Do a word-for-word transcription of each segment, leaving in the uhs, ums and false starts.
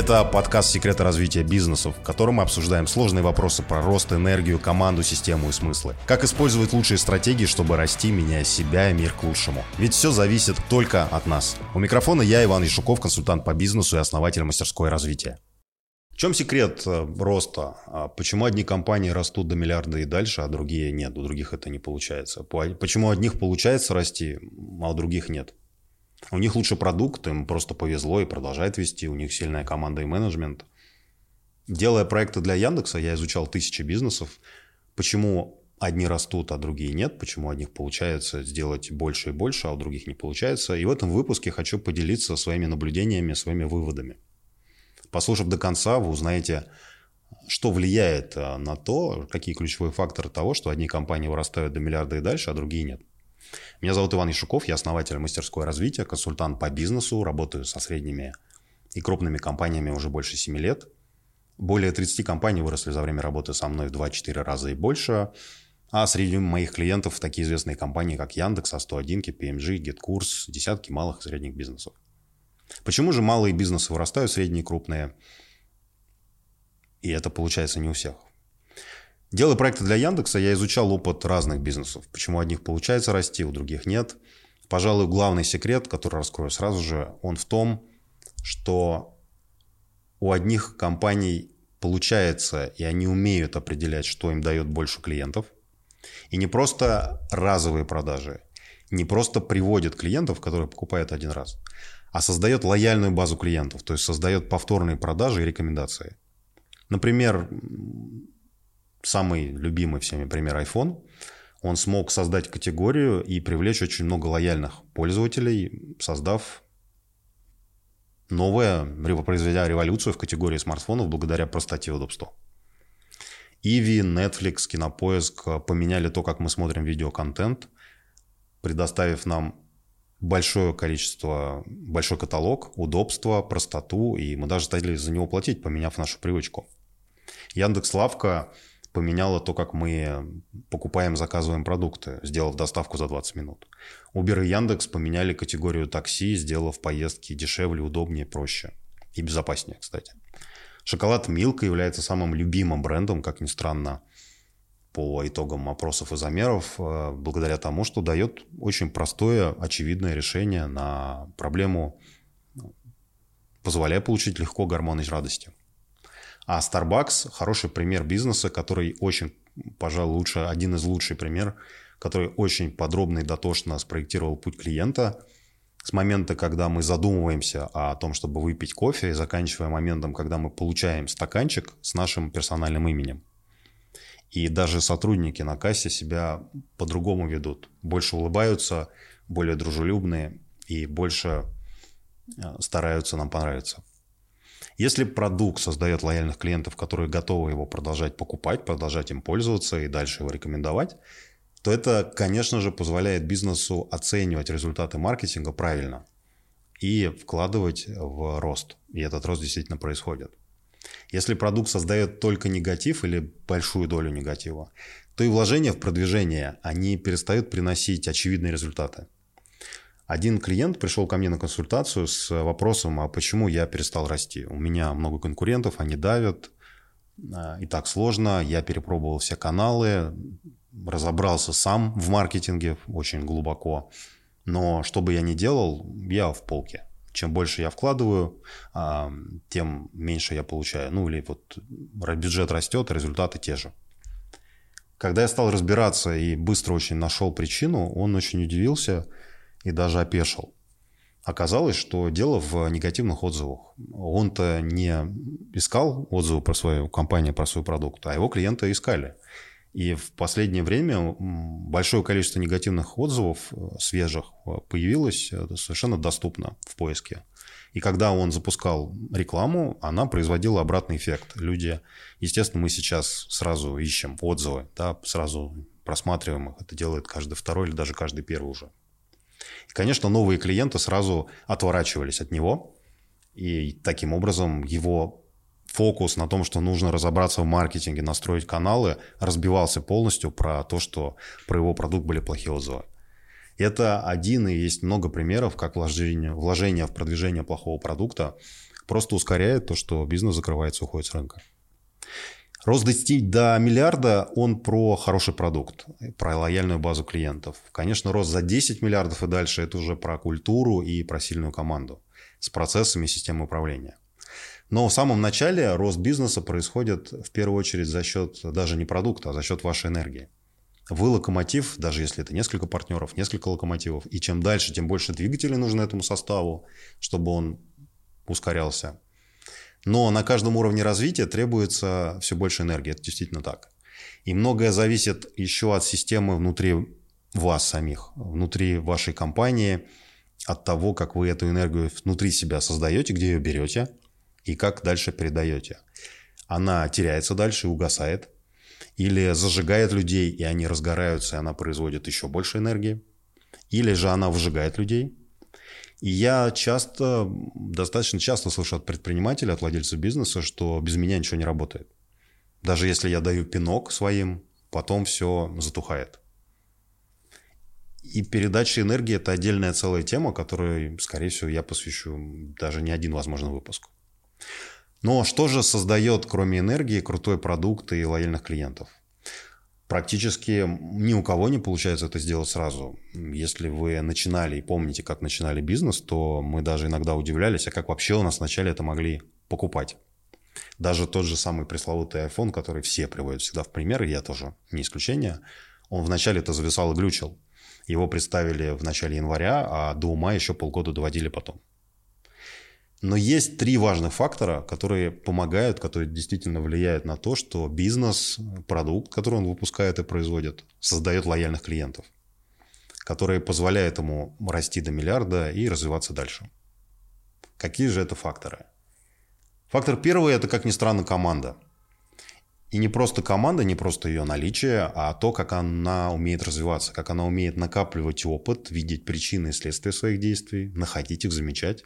Это подкаст «Секреты развития бизнесов», в котором мы обсуждаем сложные вопросы про рост, энергию, команду, систему и смыслы. Как использовать лучшие стратегии, чтобы расти, меняя себя и мир к лучшему. Ведь все зависит только от нас. У микрофона я, Иван Яшуков, консультант по бизнесу и основатель мастерской развития. В чем секрет роста? Почему одни компании растут до миллиарда и дальше, а другие нет? У других это не получается. Почему у одних получается расти, а у других нет? У них лучше продукт, им просто повезло и продолжает вести, у них сильная команда и менеджмент. Делая проекты для Яндекса, я изучал тысячи бизнесов. Почему одни растут, а другие нет? Почему у одних получается сделать больше и больше, а у других не получается? И в этом выпуске хочу поделиться своими наблюдениями, своими выводами. Послушав до конца, вы узнаете, что влияет на то, какие ключевые факторы того, что одни компании вырастают до миллиарда и дальше, а другие нет. Меня зовут Иван Яшуков, я основатель мастерской развития, консультант по бизнесу, работаю со средними и крупными компаниями уже больше семи лет. Более тридцати компаний выросли за время работы со мной в два-четыре раза и больше, а среди моих клиентов такие известные компании, как Яндекс, А сто один, кей пи эм джи, GetCourse, десятки малых и средних бизнесов. Почему же малые бизнесы вырастают, средние и крупные? И это получается не у всех. Делая проекты для Яндекса, я изучал опыт разных бизнесов. Почему у одних получается расти, у других нет. Пожалуй, главный секрет, который раскрою сразу же, он в том, что у одних компаний получается, и они умеют определять, что им дает больше клиентов. И не просто разовые продажи, не просто приводят клиентов, которые покупают один раз, а создает лояльную базу клиентов, то есть создает повторные продажи и рекомендации. Например, самый любимый всеми пример iPhone. Он смог создать категорию и привлечь очень много лояльных пользователей, создав новое, произведя революцию в категории смартфонов благодаря простоте и удобству. Иви, Netflix, Кинопоиск поменяли то, как мы смотрим видеоконтент, предоставив нам большое количество, большой каталог, удобство, простоту, и мы даже стали за него платить, поменяв нашу привычку. Яндекс.Лавка поменяла то, как мы покупаем, заказываем продукты, сделав доставку за двадцать минут. Убер и Яндекс поменяли категорию такси, сделав поездки дешевле, удобнее, проще и безопаснее, кстати. Шоколад Милка является самым любимым брендом, как ни странно, по итогам опросов и замеров, благодаря тому, что дает очень простое, очевидное решение на проблему, позволяя получить легко гормоны радости. А Starbucks – хороший пример бизнеса, который очень, пожалуй, лучше, один из лучших пример, который очень подробно и дотошно спроектировал путь клиента с момента, когда мы задумываемся о том, чтобы выпить кофе, и заканчивая моментом, когда мы получаем стаканчик с нашим персональным именем. И даже сотрудники на кассе себя по-другому ведут. Больше улыбаются, более дружелюбные и больше стараются нам понравиться. Если продукт создает лояльных клиентов, которые готовы его продолжать покупать, продолжать им пользоваться и дальше его рекомендовать, то это, конечно же, позволяет бизнесу оценивать результаты маркетинга правильно и вкладывать в рост. И этот рост действительно происходит. Если продукт создает только негатив или большую долю негатива, то и вложения в продвижение, они перестают приносить очевидные результаты. Один клиент пришел ко мне на консультацию с вопросом, а почему я перестал расти? У меня много конкурентов, они давят, и так сложно. Я перепробовал все каналы, разобрался сам в маркетинге очень глубоко. Но что бы я ни делал, я в полке. Чем больше я вкладываю, тем меньше я получаю. Ну или вот бюджет растет, результаты те же. Когда я стал разбираться и быстро очень нашел причину, он очень удивился и даже опешил. Оказалось, что дело в негативных отзывах. Он-то не искал отзывы про свою компанию, про свой продукт, а его клиенты искали. И в последнее время большое количество негативных отзывов, свежих, появилось совершенно доступно в поиске. И когда он запускал рекламу, она производила обратный эффект. Люди, естественно, мы сейчас сразу ищем отзывы, да, сразу просматриваем их. Это делает каждый второй или даже каждый первый уже. И, конечно, новые клиенты сразу отворачивались от него, и таким образом его фокус на том, что нужно разобраться в маркетинге, настроить каналы, разбивался полностью про то, что про его продукт были плохие отзывы. Это один, и есть много примеров, как вложение, вложение в продвижение плохого продукта просто ускоряет то, что бизнес закрывается, уходит с рынка. Рост до миллиарда, он про хороший продукт, про лояльную базу клиентов. Конечно, рост за десять миллиардов и дальше – это уже про культуру и про сильную команду с процессами и системой управления. Но в самом начале рост бизнеса происходит в первую очередь за счет даже не продукта, а за счет вашей энергии. Вы локомотив, даже если это несколько партнеров, несколько локомотивов. И чем дальше, тем больше двигателей нужно этому составу, чтобы он ускорялся. Но на каждом уровне развития требуется все больше энергии. Это действительно так. И многое зависит еще от системы внутри вас самих, внутри вашей компании, от того, как вы эту энергию внутри себя создаете, где ее берете и как дальше передаете. Она теряется дальше и угасает. Или зажигает людей, и они разгораются, и она производит еще больше энергии. Или же она выжигает людей. И я часто, достаточно часто слышу от предпринимателя, от владельцев бизнеса, что без меня ничего не работает. Даже если я даю пинок своим, потом все затухает. И передача энергии – это отдельная целая тема, которой, скорее всего, я посвящу даже не один, возможно, выпуск. Но что же создает, кроме энергии, крутой продукт и лояльных клиентов? Практически ни у кого не получается это сделать сразу. Если вы начинали и помните, как начинали бизнес, то мы даже иногда удивлялись, а как вообще у нас вначале это могли покупать. Даже тот же самый пресловутый iPhone, который все приводят всегда в пример, и я тоже не исключение, он вначале это зависал и глючил. Его представили в начале января, а до ума еще полгода доводили потом. Но есть три важных фактора, которые помогают, которые действительно влияют на то, что бизнес, продукт, который он выпускает и производит, создает лояльных клиентов, которые позволяют ему расти до миллиарда и развиваться дальше. Какие же это факторы? Фактор первый – это, как ни странно, команда. И не просто команда, не просто ее наличие, а то, как она умеет развиваться, как она умеет накапливать опыт, видеть причины и следствия своих действий, находить их, замечать.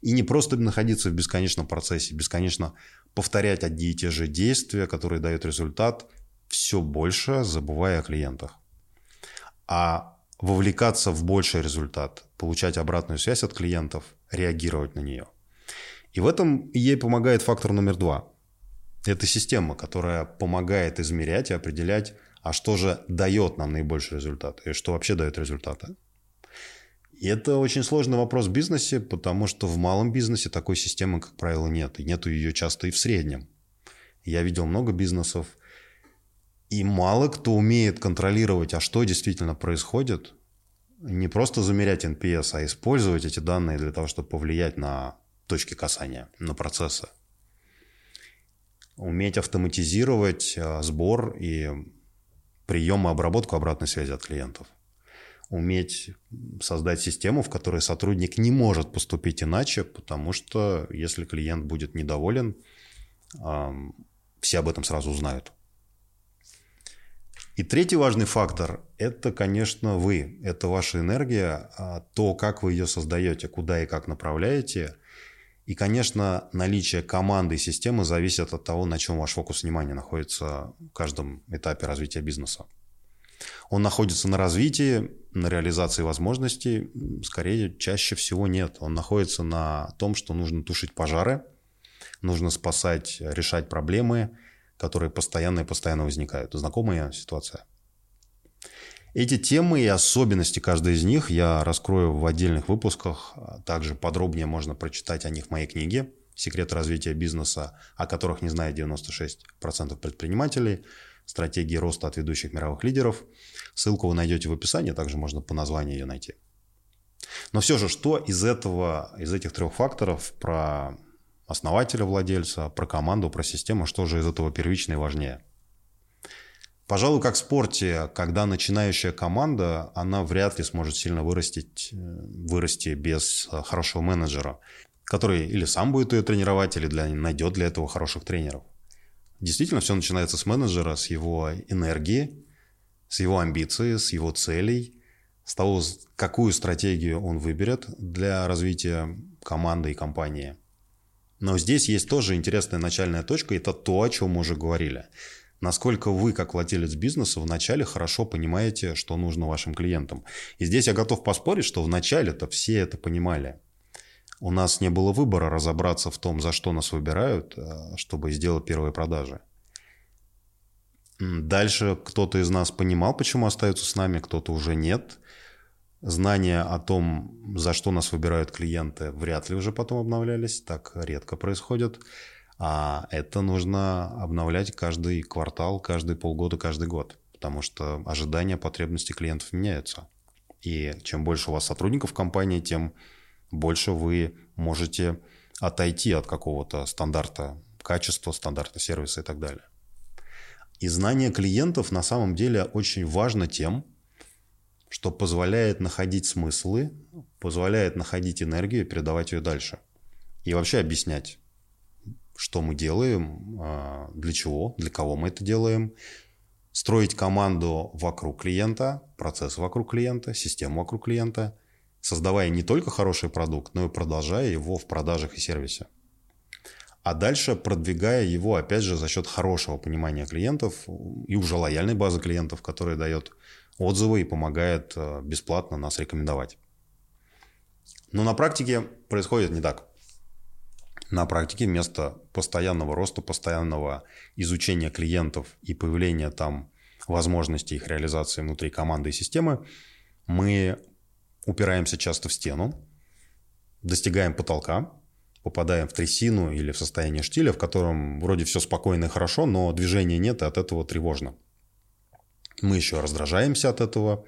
И не просто находиться в бесконечном процессе, бесконечно повторять одни и те же действия, которые дают результат, все больше забывая о клиентах. А вовлекаться в больший результат, получать обратную связь от клиентов, реагировать на нее. И в этом ей помогает фактор номер два. Это система, которая помогает измерять и определять, а что же дает нам наибольший результат и что вообще дает результаты. И это очень сложный вопрос в бизнесе, потому что в малом бизнесе такой системы, как правило, нет. И нету ее часто и в среднем. Я видел много бизнесов, и мало кто умеет контролировать, а что действительно происходит. Не просто замерять эн пи эс, а использовать эти данные для того, чтобы повлиять на точки касания, на процессы. Уметь автоматизировать сбор и прием и обработку обратной связи от клиентов. Уметь создать систему, в которой сотрудник не может поступить иначе, потому что если клиент будет недоволен, все об этом сразу узнают. И третий важный фактор – это, конечно, вы. Это ваша энергия, то, как вы ее создаете, куда и как направляете. И, конечно, наличие команды и системы зависит от того, на чем ваш фокус внимания находится в каждом этапе развития бизнеса. Он находится на развитии, на реализации возможностей, скорее, чаще всего нет. Он находится на том, что нужно тушить пожары, нужно спасать, решать проблемы, которые постоянно и постоянно возникают. Знакомая ситуация. Эти темы и особенности каждой из них я раскрою в отдельных выпусках. Также подробнее можно прочитать о них в моей книге «Секрет развития бизнеса», о которых не знает девяносто шесть процентов предпринимателей. Стратегии роста от ведущих мировых лидеров. Ссылку вы найдете в описании, также можно по названию ее найти. Но все же, что из этого, из этих трех факторов про основателя, владельца, про команду, про систему, что же из этого первично и важнее? Пожалуй, как в спорте, когда начинающая команда, она вряд ли сможет сильно вырастить, вырасти без хорошего менеджера, который или сам будет ее тренировать, или для, найдет для этого хороших тренеров. Действительно, все начинается с менеджера, с его энергии, с его амбиций, с его целей, с того, какую стратегию он выберет для развития команды и компании. Но здесь есть тоже интересная начальная точка, и это то, о чем мы уже говорили. Насколько вы, как владелец бизнеса, вначале хорошо понимаете, что нужно вашим клиентам. И здесь я готов поспорить, что вначале-то все это понимали. у нас не было выбора разобраться в том, за что нас выбирают, чтобы сделать первые продажи. Дальше кто-то из нас понимал, почему остается с нами, кто-то уже нет. Знания о том, за что нас выбирают клиенты, вряд ли уже потом обновлялись, так редко происходит. А это нужно обновлять каждый квартал, каждый полгода, каждый год, потому что ожидания, потребности клиентов меняются. И чем больше у вас сотрудников в компании, тем больше вы можете отойти от какого-то стандарта качества, стандарта сервиса и так далее. И знание клиентов на самом деле очень важно тем, что позволяет находить смыслы, позволяет находить энергию и передавать ее дальше. И вообще объяснять, что мы делаем, для чего, для кого мы это делаем. Строить команду вокруг клиента, процесс вокруг клиента, систему вокруг клиента, создавая не только хороший продукт, но и продолжая его в продажах и сервисе. А дальше продвигая его, опять же, за счет хорошего понимания клиентов и уже лояльной базы клиентов, которая дает отзывы и помогает бесплатно нас рекомендовать. Но на практике происходит не так. На практике вместо постоянного роста, постоянного изучения клиентов и появления там возможностей их реализации внутри команды и системы, мы упираемся часто в стену, достигаем потолка, попадаем в трясину или в состояние штиля, в котором вроде все спокойно и хорошо, но движения нет, и от этого тревожно. Мы еще раздражаемся от этого,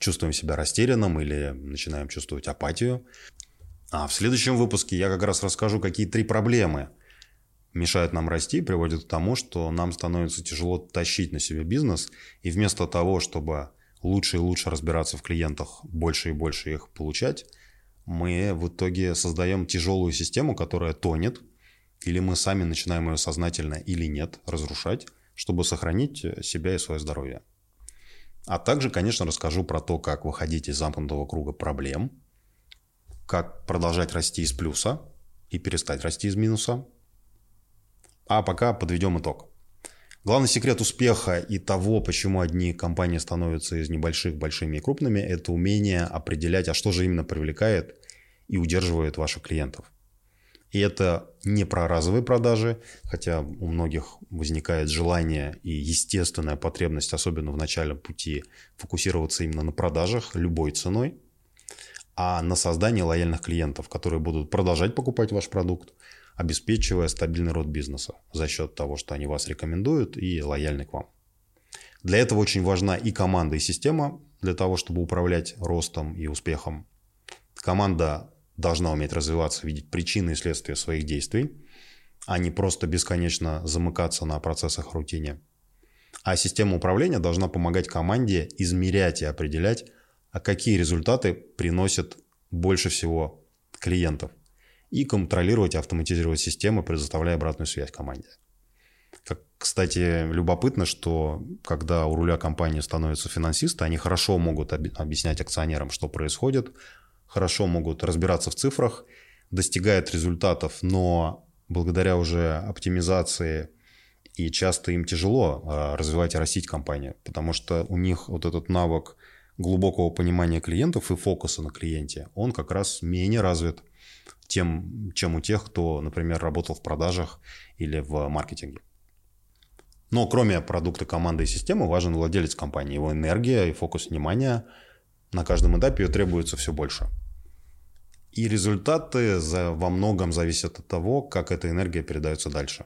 чувствуем себя растерянным или начинаем чувствовать апатию. А в следующем выпуске я как раз расскажу, какие три проблемы мешают нам расти, приводят к тому, что нам становится тяжело тащить на себе бизнес. И вместо того, чтобы лучше и лучше разбираться в клиентах, больше и больше их получать, мы в итоге создаем тяжелую систему, которая тонет. Или мы сами начинаем ее сознательно или нет разрушать, чтобы сохранить себя и свое здоровье. А также, конечно, расскажу про то, как выходить из замкнутого круга проблем, как продолжать расти из плюса и перестать расти из минуса. А пока подведем итог. Главный секрет успеха и того, почему одни компании становятся из небольших большими и крупными, это умение определять, а что же именно привлекает и удерживает ваших клиентов. И это не про разовые продажи, хотя у многих возникает желание и естественная потребность, особенно в начале пути, фокусироваться именно на продажах любой ценой, а на создании лояльных клиентов, которые будут продолжать покупать ваш продукт, обеспечивая стабильный рост бизнеса за счет того, что они вас рекомендуют и лояльны к вам. Для этого очень важна и команда, и система для того, чтобы управлять ростом и успехом. Команда должна уметь развиваться, видеть причины и следствия своих действий, а не просто бесконечно замыкаться на процессах рутине. А система управления должна помогать команде измерять и определять, а какие результаты приносят больше всего клиентов, и контролировать, автоматизировать системы, предоставляя обратную связь команде. Как, кстати, любопытно, что когда у руля компании становятся финансисты, они хорошо могут об- объяснять акционерам, что происходит, хорошо могут разбираться в цифрах, достигают результатов, но благодаря уже оптимизации и часто им тяжело э, развивать и растить компанию, потому что у них вот этот навык глубокого понимания клиентов и фокуса на клиенте, он как раз менее развит тем, чем у тех, кто, например, работал в продажах или в маркетинге. Но кроме продукта, команды и системы, важен владелец компании, его энергия и фокус внимания. На каждом этапе ее требуется все больше. И результаты за, во многом зависят от того, как эта энергия передается дальше.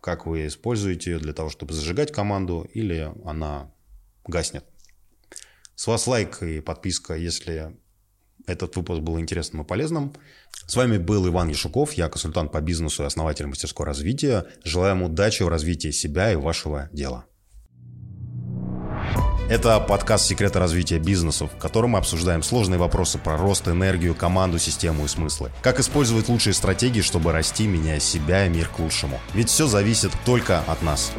Как вы используете ее для того, чтобы зажигать команду, или она гаснет. С вас лайк и подписка, если этот выпуск был интересным и полезным. С вами был Иван Яшуков, я консультант по бизнесу и основатель мастерской развития. Желаю вам удачи в развитии себя и вашего дела. Это подкаст «Секреты развития бизнеса», в котором мы обсуждаем сложные вопросы про рост, энергию, команду, систему и смыслы. Как использовать лучшие стратегии, чтобы расти, меняя себя и мир к лучшему. Ведь все зависит только от нас.